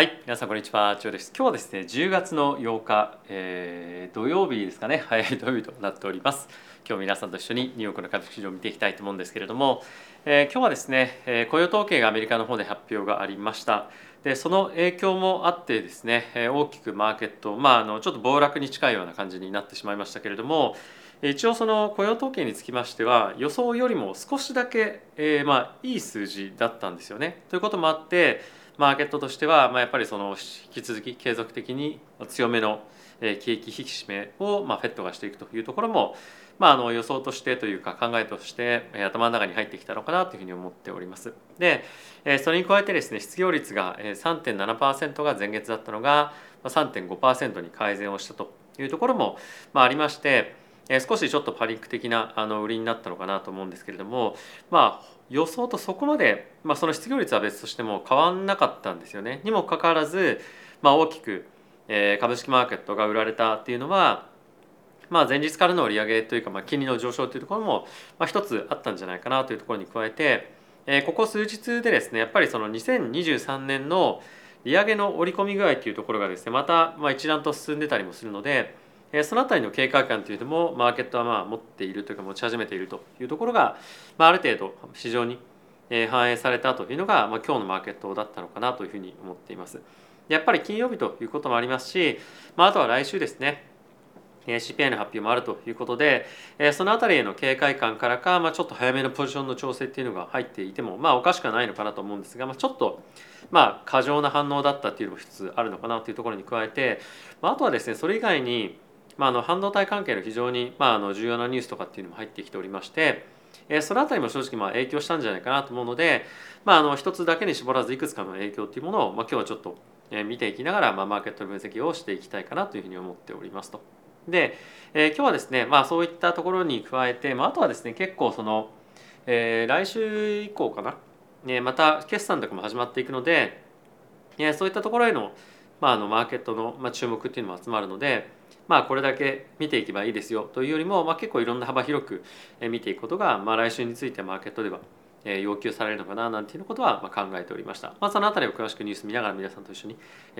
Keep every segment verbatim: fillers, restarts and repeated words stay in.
はい、皆さんこんにちは、チョウです。今日はですね、じゅうがつのようか、えー、土曜日ですかね、早い土曜日となっております。今日皆さんと一緒にニューヨークの株式市場を見ていきたいと思うんですけれども、えー、今日はですね、えー、雇用統計がアメリカの方で発表がありました。で、その影響もあってですね、えー、大きくマーケット、まあ、あのちょっと暴落に近いような感じになってしまいましたけれども、一応その雇用統計につきましては予想よりも少しだけ、えー、まあいい数字だったんですよね。ということもあってマーケットとしては、まあ、やっぱりその引き続き継続的に強めの景気引き締めをまあフェットがしていくというところも、まあ、あの予想としてというか考えとして頭の中に入ってきたのかなというふうに思っております。で、それに加えてですね、失業率が さんてんななパーセント が前月だったのが さんてんごパーセント に改善をしたというところもありまして、少しちょっとパニック的なあの売りになったのかなと思うんですけれども、まあ、予想とそこまで、まあ、その失業率は別としても変わんなかったんですよね。にもかかわらず、まあ、大きく株式マーケットが売られたっていうのは、まあ、前日からの売り上げというか、まあ、金利の上昇というところもまあ一つあったんじゃないかなというところに加えて、ここ数日でですね、やっぱりそのにせんにじゅうさんねんの利上げの織り込み具合というところがですね、またまあ一段と進んでたりもするので、そのあたりの警戒感というのもマーケットはまあ持っているというか持ち始めているというところが、まあ、ある程度市場に反映されたというのが、まあ、今日のマーケットだったのかなというふうに思っています。やっぱり金曜日ということもありますし、まあ、あとは来週ですね シーピーアイ の発表もあるということで、そのあたりへの警戒感からか、まあ、ちょっと早めのポジションの調整というのが入っていても、まあ、おかしくはないのかなと思うんですが、まあ、ちょっとまあ過剰な反応だったというのも一つあるのかなというところに加えて、まあ、あとはですね、それ以外にまあ、あの半導体関係の非常にまああの重要なニュースとかっていうのも入ってきておりまして、えー、そのあたりも正直まあ影響したんじゃないかなと思うので、まあ、あの一つだけに絞らずいくつかの影響というものを、まあ、今日はちょっと見ていきながら、まあ、マーケットの分析をしていきたいかなというふうに思っておりますと。で、えー、今日はですね、まあ、そういったところに加えて、まあ、あとはですね、結構その、えー、来週以降かな、ね、また決算とかも始まっていくので、えー、そういったところへの、まあ、あのマーケットの、まあ、注目っていうのも集まるので、まあ、これだけ見ていけばいいですよというよりも、まあ、結構いろんな幅広く見ていくことが、まあ、来週についてマーケットでは要求されるのかななんていうことは考えておりました。まあ、そのあたりを詳しくニュース見ながら皆さんと一緒に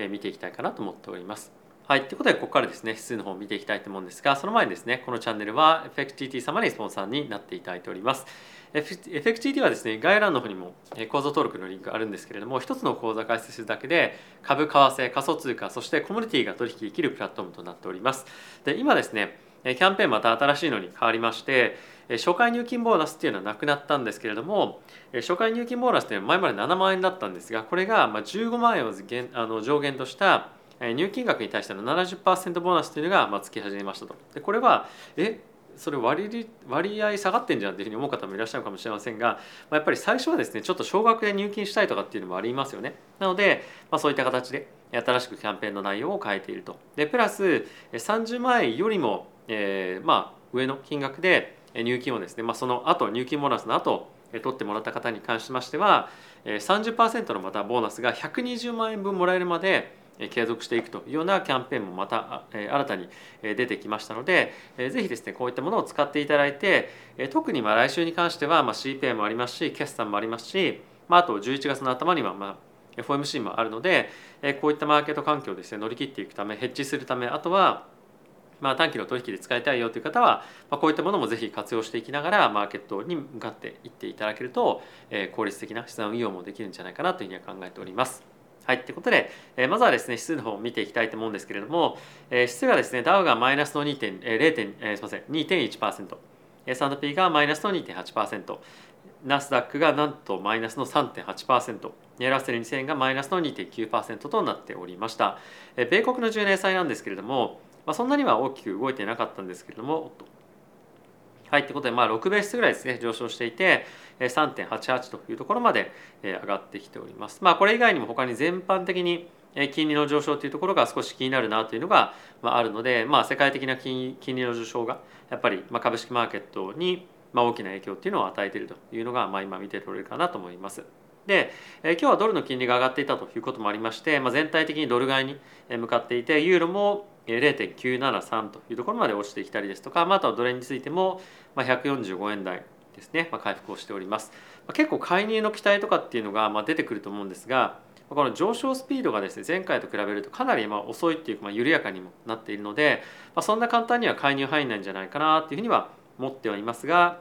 見ていきたいかなと思っております。はい、ということでここからですね、指数の方を見ていきたいと思うんですが、その前にですね、このチャンネルは エフエックスティーティー 様にスポンサーになっていただいております。エフエックスティーティー はですね、概要欄の方にも口座登録のリンクがあるんですけれども、一つの口座開設するだけで株、為替、仮想通貨、そしてコモディティが取引できるプラットフォームとなっております。で、今ですね、キャンペーンまた新しいのに変わりまして、初回入金ボーナスっていうのはなくなったんですけれども、初回入金ボーナスって前までななまんえんだったんですが、これがじゅうごまんえんを上限とした入金額に対しての ななじゅっパーセント ボーナスというのがつき始めましたと。で、これはえそれ割割合下がってんじゃんというふうに思う方もいらっしゃるかもしれませんが、やっぱり最初はですね、ちょっと少額で入金したいとかっていうのもありますよね。なので、まあ、そういった形で新しくキャンペーンの内容を変えていると。でプラスさんじゅうまんえんよりも、えー、まあ上の金額で入金をですね、まあ、その後入金ボーナスの後取ってもらった方に関しましては さんじゅっパーセント のまたボーナスがひゃくにじゅうまんえんぶんもらえるまで継続していくというようなキャンペーンもまた新たに出てきましたので、ぜひですね、こういったものを使っていただいて、特にまあ来週に関しては シーピーアイ もありますし、決算もありますし、あとじゅういちがつの頭にはまあ エフオーエムシー もあるので、こういったマーケット環境をですね、乗り切っていくため、ヘッジするため、あとはまあ短期の取引で使いたいよという方は、こういったものもぜひ活用していきながらマーケットに向かっていっていただけると、効率的な資産運用もできるんじゃないかなというふうには考えております。はい、ということで、えー、まずはですね、指数の方を見ていきたいと思うんですけれども、えー、指数がですね、ダウがマイナスの にてんいちパーセント、エスアンドピー がマイナスの にてんはちパーセント、NASDAQ がなんとマイナスの さんてんはちパーセント、ラッセルにせんがマイナスの にてんきゅうパーセント となっておりました。えー、米国のじゅうねんさいなんですけれども、まあ、そんなには大きく動いていなかったんですけれども、はい、ということで、まあ、ろくベーシスぐらいですね、上昇していて、さんてんはちはち というところまで上がってきております。まあ、これ以外にも他に全般的に金利の上昇というところが少し気になるなというのがあるので、まあ、世界的な金利の上昇がやっぱり株式マーケットに大きな影響というのを与えているというのが、まあ、今見て取れるかなと思います。で、今日はドルの金利が上がっていたということもありまして、まあ、全体的にドル買いに向かっていて、ユーロもれいてんきゅうななさん というところまで落ちてきたりですとか、またはドルについてもひゃくよんじゅうごえんだいですね、回復をしております。結構介入の期待とかっていうのが出てくると思うんですが、この上昇スピードがですね、前回と比べるとかなりまあ遅いっていうか、まあ緩やかにもなっているので、まあ、そんな簡単には介入入んないんじゃないかなというふうには思ってはいますが、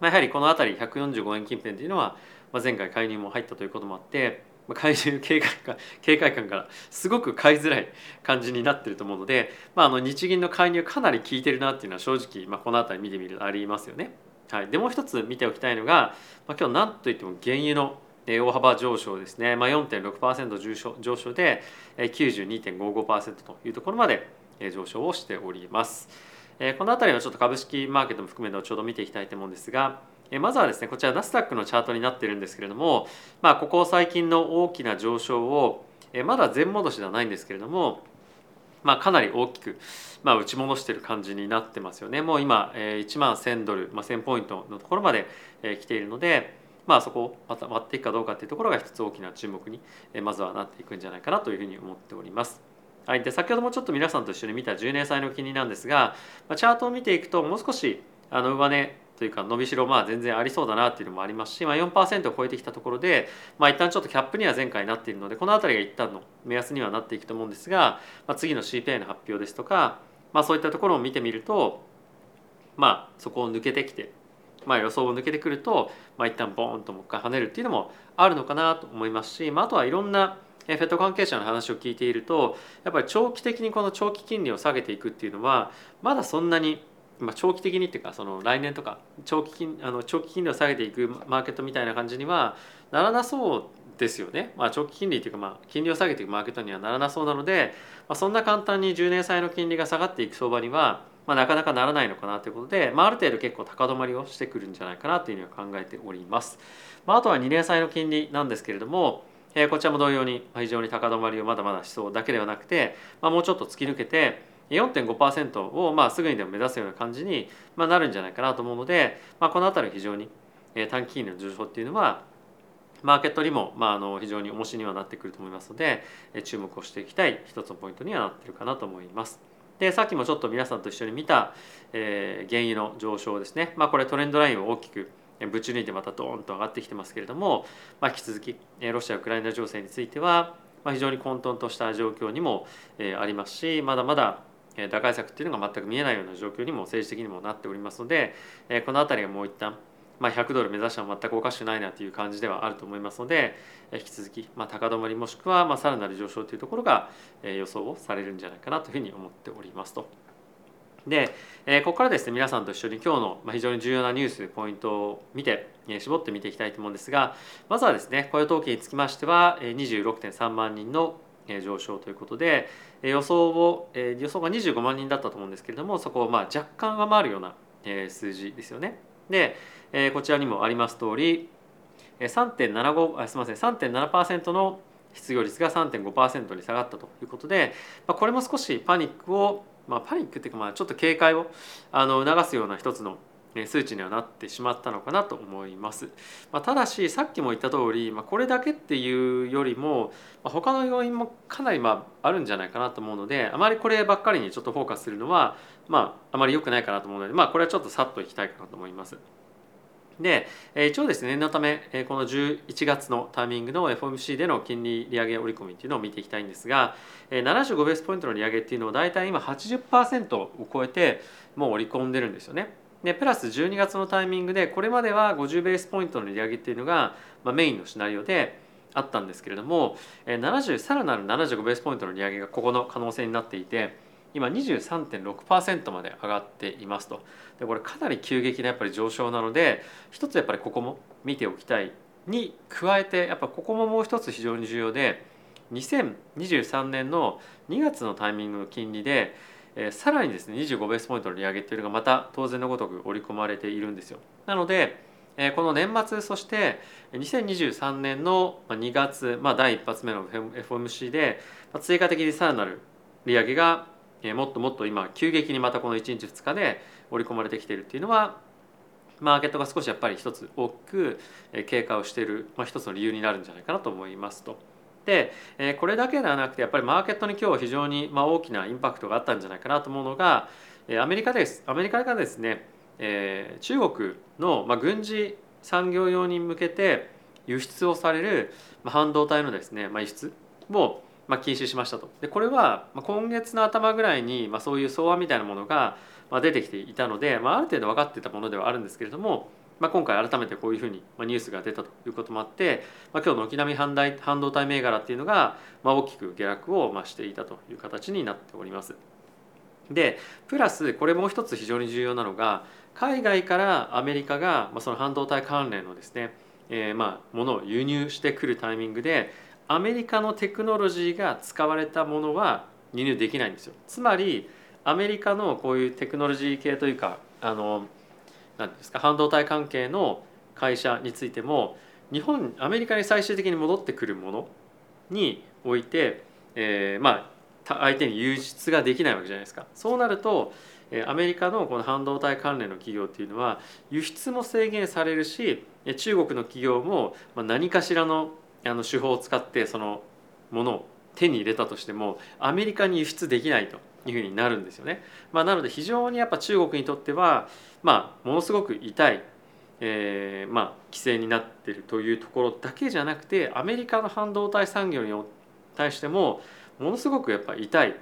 まあ、やはりこの辺りひゃくよんじゅうごえん近辺というのは、まあ、前回介入も入ったということもあって、まあ、介入警戒感、警戒感からすごく買いづらい感じになってると思うので、まあ、あの日銀の介入かなり効いてるなっていうのは正直、まあ、この辺り見てみるとありますよね。はい、でもう一つ見ておきたいのが、まあ、今日なんといっても原油の大幅上昇ですね、まあ、よんてんろくパーセント 上昇で きゅうじゅうにてんごーごーパーセント というところまで上昇をしております。このあたりはちょっと株式マーケットも含めてちょうど見ていきたいと思うんですが、まずはですね、こちら ナスダック のチャートになっているんですけれども、まあ、ここ最近の大きな上昇をまだ全戻しではないんですけれども、まあ、かなり大きく、まあ、打ち戻している感じになってますよね。もう今いちまんせんドル、まあ、せんポイントのところまで来ているので、まあ、そこを割っていくかどうかというところが一つ大きな注目にまずはなっていくんじゃないかなというふうに思っております。はい、で先ほどもちょっと皆さんと一緒に見たじゅうねんさいの金利なんですが、チャートを見ていくともう少しあの上値というか伸びしろ、まあ全然ありそうだなというのもありますし、まあ、よんパーセント を超えてきたところで、まあ、一旦ちょっとキャップには前回なっているので、この辺りが一旦の目安にはなっていくと思うんですが、まあ、次の シーピーアイ の発表ですとか、まあ、そういったところを見てみると、まあ、そこを抜けてきて、まあ、予想を抜けてくると、まあ、一旦ボーンともう一回跳ねるっていうのもあるのかなと思いますし、まあ、あとはいろんなフェット関係者の話を聞いていると、やっぱり長期的にこの長期金利を下げていくっていうのはまだそんなに、まあ、長期的にっていうか、その来年とか長期金あの長期金利を下げていくマーケットみたいな感じにはならなそうですよね。まあ、長期金利というか、まあ金利を下げていくマーケットにはならなそうなので、まあ、そんな簡単にじゅうねんさいの金利が下がっていく相場には、まあ、なかなかならないのかなということで、まあ、ある程度結構高止まりをしてくるんじゃないかなというふうには考えております。まあ、あとはにねんさいの金利なんですけれども、えー、こちらも同様に非常に高止まりをまだまだしそうだけではなくて、まあ、もうちょっと突き抜けて よんてんごーパーセント をまあすぐにでも目指すような感じになるんじゃないかなと思うので、まあ、このあたり非常に短期金利の上昇っていうのはマーケットにもまああの非常に重しにはなってくると思いますので、注目をしていきたい一つのポイントにはなっているかなと思います。でさっきもちょっと皆さんと一緒に見た、えー、原油の上昇ですね、まあ、これトレンドラインを大きくぶち抜いてまたドーンと上がってきてますけれども、まあ、引き続きロシア・ウクライナ情勢については非常に混沌とした状況にもありますし、まだまだ打開策っていうのが全く見えないような状況にも政治的にもなっておりますので、このあたりがもう一旦、まあ、ひゃくドル目指しても全くおかしくないなという感じではあると思いますので、引き続きまあ高止まりもしくはまあさらなる上昇というところが予想をされるんじゃないかなというふうに思っておりますと。でここからですね、皆さんと一緒に今日の非常に重要なニュースポイントを見て絞って見ていきたいと思うんですが、まずはですね、雇用統計につきましては にじゅうろくてんさんまんにんの上昇ということで、予想を予想がにじゅうごまんにんだったと思うんですけれども、そこをまあ若干上回るような数字ですよね。でこちらにもあります通り さんてんななご すみません さんてんななパーセント の失業率が さんてんごーパーセント に下がったということで、これも少しパニックをまあ、パニックというか、まあちょっと警戒をあの促すような一つの数値にはなってしまったのかなと思います。まあ、ただしさっきも言った通り、まあ、これだけっていうよりも、まあ、他の要因もかなりまああるんじゃないかなと思うので、あまりこればっかりにちょっとフォーカスするのは、まあ、あまり良くないかなと思うので、まあ、これはちょっとさっといきたいかなと思います。で一応ですね、念のためこのじゅういちがつのタイミングの エフオーエムシー での金利利上げ織り込みというのを見ていきたいんですが、ななじゅうごベースポイントの利上げっていうのを大体今 はちじゅっパーセント を超えてもう織り込んでるんですよね。でプラスじゅうにがつのタイミングで、これまではごじゅうベースポイントの利上げっていうのが、まあ、メインのシナリオであったんですけれども、ななじゅうさらなるななじゅうごベースポイントの利上げがここの可能性になっていて、今 にじゅうさんてんろくパーセント まで上がっていますと。でこれかなり急激なやっぱり上昇なので、一つやっぱりここも見ておきたいに加えて、やっぱここももう一つ非常に重要で、にせんにじゅうさんねんのにがつのタイミングの金利で、えー、さらにですねにじゅうごベースポイントの利上げというのがまた当然のごとく織り込まれているんですよ。なので、えー、この年末、そしてにせんにじゅうさんねんのにがつ、まあ、第一発目の エフオーエムシー で追加的にさらなる利上げがもっともっと今急激にまたこのいちにちふつかで織り込まれてきているっていうのは、マーケットが少しやっぱり一つ大きく警戒をしている、まあ、一つの理由になるんじゃないかなと思いますと。でこれだけではなくて、やっぱりマーケットに今日非常にまあ大きなインパクトがあったんじゃないかなと思うのがアメリカです。アメリカがですね、中国の軍事産業用に向けて輸出をされる半導体のですね、まあ、輸出をまあ禁止しましたと。でこれは今月の頭ぐらいにまあそういう草案みたいなものが出てきていたので、まあ、ある程度分かってたものではあるんですけれども、まあ、今回改めてこういうふうにニュースが出たということもあって、まあ、今日の軒並み半導体銘柄っていうのがまあ大きく下落をまあしていたという形になっております。でプラスこれもう一つ非常に重要なのが、海外からアメリカがその半導体関連のですね、えー、まあものを輸入してくるタイミングで、アメリカのテクノロジーが使われたものは輸入できないんですよ。つまりアメリカのこういうテクノロジー系というか、あの何ですか、半導体関係の会社についても日本アメリカに最終的に戻ってくるものにおいて、えー、まあ相手に輸出ができないわけじゃないですか。そうなるとアメリカのこの半導体関連の企業っていうのは輸出も制限されるし、中国の企業も何かしらの手法を使ってそのものを手に入れたとしてもアメリカに輸出できないというふうになるんですよね。まあ、なので非常にやっぱ中国にとっては、まあ、ものすごく痛い、えー、まあ規制になっているというところだけじゃなくて、アメリカの半導体産業に対してもものすごくやっぱ痛い、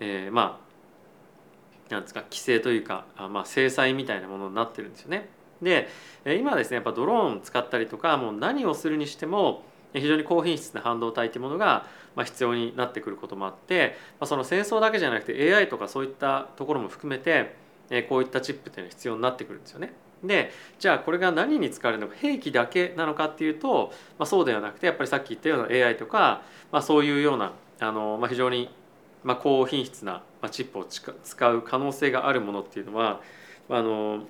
えー、まあなんですか、規制というか、まあ、制裁みたいなものになってるんですよね。で今ですね、やっぱドローン使ったりとか、もう何をするにしても非常に高品質な半導体というものが必要になってくることもあって、その戦争だけじゃなくて エーアイ とかそういったところも含めてこういったチップというのが必要になってくるんですよね。でじゃあこれが何に使われるのか、兵器だけなのかっていうと、まあ、そうではなくて、やっぱりさっき言ったような エーアイ とか、まあ、そういうようなあの、まあ、非常にまあ、高品質なチップを使う可能性があるものっていうのは、あの、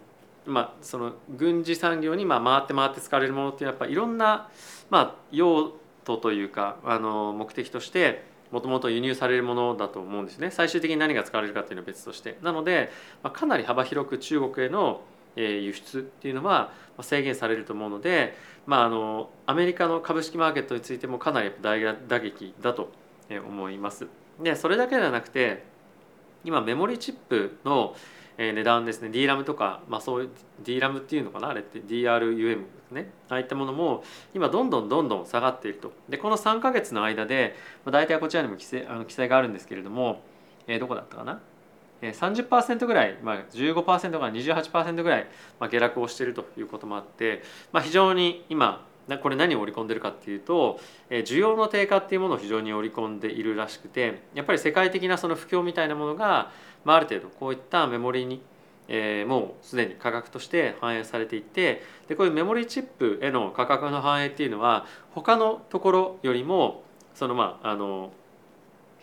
まあ、その軍事産業にまあ回って回って使われるものっていうのはやっぱりいろんなまあ用途というか、あの目的としてもともと輸入されるものだと思うんですね。最終的に何が使われるかっていうのは別として、なのでかなり幅広く中国への輸出っていうのは制限されると思うので、まあ、あのアメリカの株式マーケットについてもかなり大打撃だと思います。でそれだけではなくて、今メモリチップの値段ですね、 ディーラム とか、まあ、そういう ディーラム っていうのかな、あれって ディーアールユーエム ですね、ああいったものも今どんどんどんどん下がっていると。でこのさんかげつの間で、まあ、大体こちらにも規制、あの規制があるんですけれども、えー、どこだったかな、えー、さんじゅっパーセント ぐらい、まあ、じゅうごパーセント から にじゅうはちパーセント ぐらい、まあ、下落をしているということもあって、まあ、非常に今これ何を織り込んでるかっていうと、需要の低下っていうものを非常に織り込んでいるらしくて、やっぱり世界的なその不況みたいなものが、まあ、ある程度こういったメモリに、えー、もうすでに価格として反映されていて、でこういうメモリチップへの価格の反映っていうのは他のところよりも、そのまああの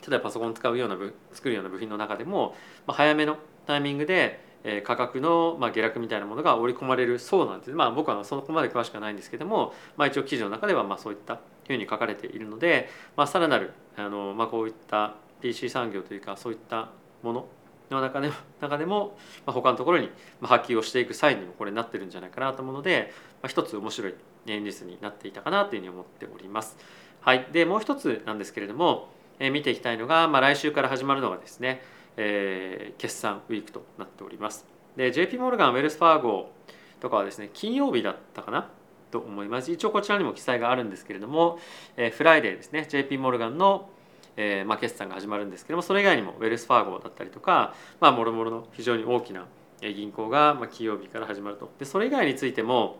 例えばパソコン使うような部作るような部品の中でも、まあ、早めのタイミングで価格の下落みたいなものが織り込まれるそうなんです、まあ、僕はそこまで詳しくはないんですけども、まあ、一応記事の中ではまあそういったふうに書かれているので、まあ、さらなるあの、まあ、こういった ピーシー 産業というかそういったものの中でも、中でもまあ他のところに波及をしていく際にもこれなってるんじゃないかなと思うので、まあ、一つ面白いニュースになっていたかなというふうに思っております。はい、でもう一つなんですけれども、えー、見ていきたいのが、まあ、来週から始まるのがですね、えー、決算ウィークとなっております。で ジェーピー モルガン、ウェルスファーゴとかはですね、金曜日だったかなと思います。一応こちらにも記載があるんですけれども、えー、フライデーですね、 ジェーピー モルガンの、えーまあ、決算が始まるんですけれども、それ以外にもウェルスファーゴだったりとか、まあ、もろもろの非常に大きな銀行が、まあ、金曜日から始まると。でそれ以外についても、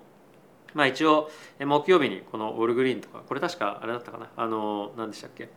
まあ、一応木曜日にこのウォルグリーンとか、これ確かあれだったかな、あの何でしたっけ、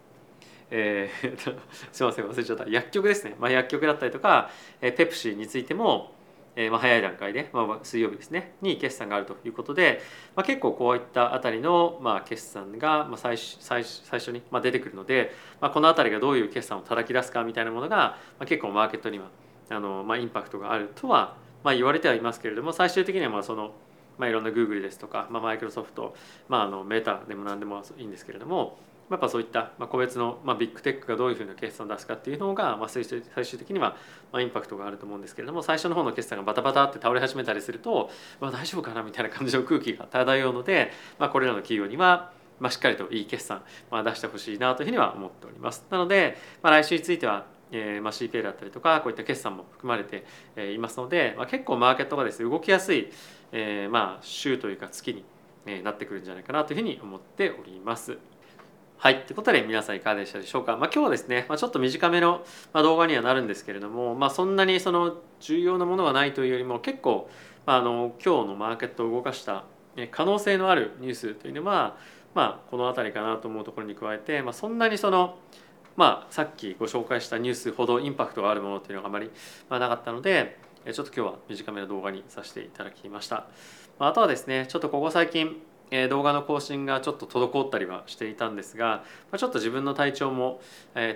えー、すいません忘れちゃった、薬局ですね、まあ、薬局だったりとか、えー、ペプシについても、えーまあ、早い段階で、まあ、水曜日ですねに決算があるということで、まあ、結構こういったあたりの、まあ、決算が、まあ、最, 最, 最初に、まあ、出てくるので、まあ、このあたりがどういう決算を叩き出すかみたいなものが、まあ、結構マーケットにはあの、まあ、インパクトがあるとは、まあ、言われてはいますけれども、最終的にはまあその、まあ、いろんな Google ですとか、まあ、Microsoft、まあ、あのメータでも何でもいいんですけれども、やっぱそういった個別のビッグテックがどういうふうな決算を出すかっていうのが最終的にはインパクトがあると思うんですけれども、最初の方の決算がバタバタって倒れ始めたりすると、まあ、大丈夫かなみたいな感じの空気が漂うので、まあ、これらの企業にはしっかりといい決算を出してほしいなというふうには思っております。なので、まあ、来週については シーピーアイ だったりとかこういった決算も含まれていますので、まあ、結構マーケットがですね動きやすい、えー、まあ週というか月になってくるんじゃないかなというふうに思っております。はい、ということで皆さんいかがでしたでしょうか。まあ、今日はですね、まあ、ちょっと短めの動画にはなるんですけれども、まあ、そんなにその重要なものがないというよりも結構、まあ、あの今日のマーケットを動かした可能性のあるニュースというのは、まあ、この辺りかなと思うところに加えて、まあ、そんなにその、まあ、さっきご紹介したニュースほどインパクトがあるものというのがあまりなかったので、ちょっと今日は短めの動画にさせていただきました。あとはですね、ちょっとここ最近動画の更新がちょっと滞ったりはしていたんですが、ちょっと自分の体調も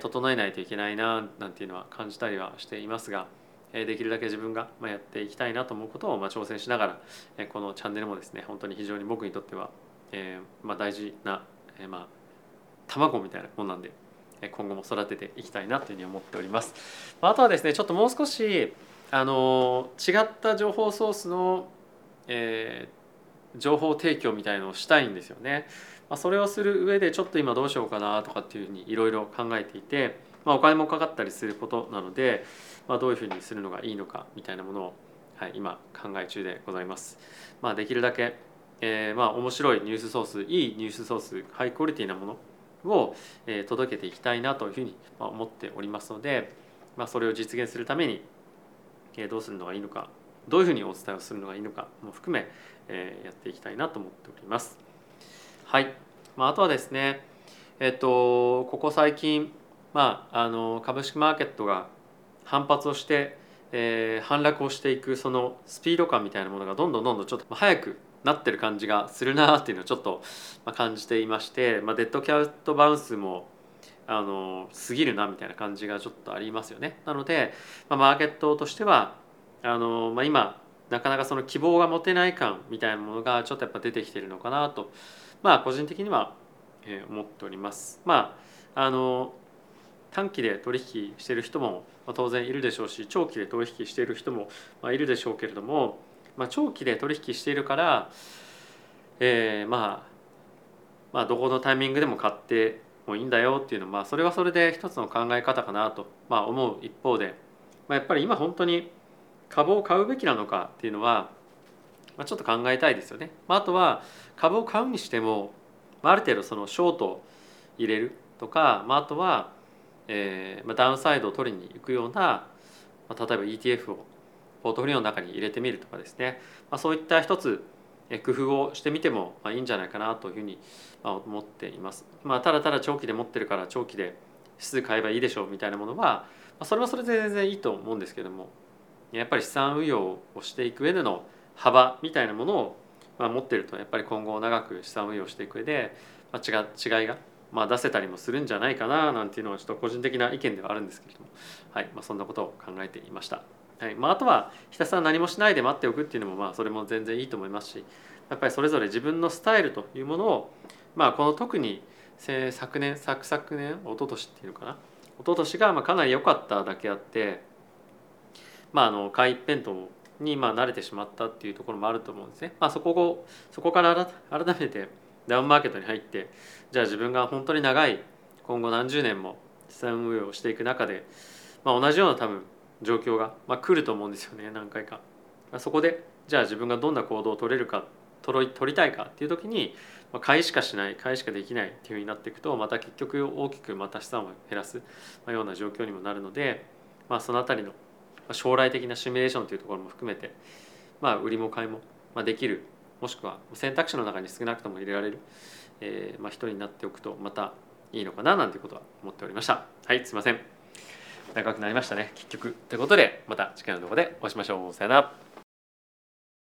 整えないといけないななんていうのは感じたりはしていますが、できるだけ自分がやっていきたいなと思うことを挑戦しながら、このチャンネルもですね、本当に非常に僕にとっては大事な卵みたいなもんなんで、今後も育てていきたいなというふうに思っております。あとはですね、ちょっともう少しあの違った情報ソースの、えー、情報提供みたいのをしたいんですよね。まあ、それをする上でちょっと今どうしようかなとかっていうふうにいろいろ考えていて、まあ、お金もかかったりすることなので、まあ、どういうふうにするのがいいのかみたいなものを、はい、今考え中でございます。まあ、できるだけ、えー、まあ面白いニュースソース、いいニュースソース、ハイクオリティなものを届けていきたいなというふうに思っておりますので、まあ、それを実現するためにどうするのがいいのか、どういうふうにお伝えをするのがいいのかも含め、えー、やっていきたいなと思っております。はい、まあ、あとはですね、えっとここ最近、まあ、あの株式マーケットが反発をして、えー、反落をしていくそのスピード感みたいなものがどんどんどんどんちょっと早くなってる感じがするなっていうのをちょっと感じていまして、まあ、デッドキャットバウンスもあの過ぎるなみたいな感じがちょっとありますよね。なので、まあ、マーケットとしてはあの、まあ、今なかなかその希望が持てない感みたいなものがちょっとやっぱ出てきているのかなと、まあ個人的には思っております。まああの短期で取引している人も当然いるでしょうし、長期で取引している人もいるでしょうけれども、まあ、長期で取引しているから、えー、まあまあどこのタイミングでも買ってもういいんだよっていうのは、まあ、それはそれで一つの考え方かなと、まあ、思う一方で、まあ、やっぱり今本当に株を買うべきなのかっていうのは、まあ、ちょっと考えたいですよね。まあ、あとは株を買うにしても、まあ、ある程度そのショートを入れるとか、まあ、あとは、えーまあ、ダウンサイドを取りに行くような、まあ、例えば イーティーエフ をポートフォリオの中に入れてみるとかですね、まあ、そういった一つ工夫をしてみてもいいんじゃないかなというふうに思っています。まあ、ただただ長期で持ってるから長期で指数買えばいいでしょうみたいなものは、それはそれで全然いいと思うんですけども、やっぱり資産運用をしていく上での幅みたいなものを持ってると、やっぱり今後長く資産運用していく上で違いが出せたりもするんじゃないかななんていうのはちょっと個人的な意見ではあるんですけれども、はい、まあ、そんなことを考えていました。はい、まあ、あとはひたすら何もしないで待っておくっていうのも、まあそれも全然いいと思いますし、やっぱりそれぞれ自分のスタイルというものを、まあこの特に昨年昨昨年一昨年っていうのかな、一昨年がまあかなり良かっただけあって、まああの買い一辺倒にまあ慣れてしまったっていうところもあると思うんですね。まあ、そこをそこから改めてダウンマーケットに入って、じゃあ自分が本当に長い今後何十年も資産運用をしていく中で、まあ、同じような多分状況が、まあ、来ると思うんですよね、何回か。そこでじゃあ自分がどんな行動を取れるか、取り、取りたいかっていう時に、まあ、買いしかしない、買いしかできないっていう風になっていくと、また結局大きくまた資産を減らすような状況にもなるので、まあ、そのあたりの将来的なシミュレーションというところも含めて、まあ、売りも買いもできる、もしくは選択肢の中に少なくとも入れられる、えーまあ、人になっておくとまたいいのかななんていうことは思っておりました。はい、すいません。長くなりましたね、結局。ということで、また次回の動画でお会いしましょう。さよなら。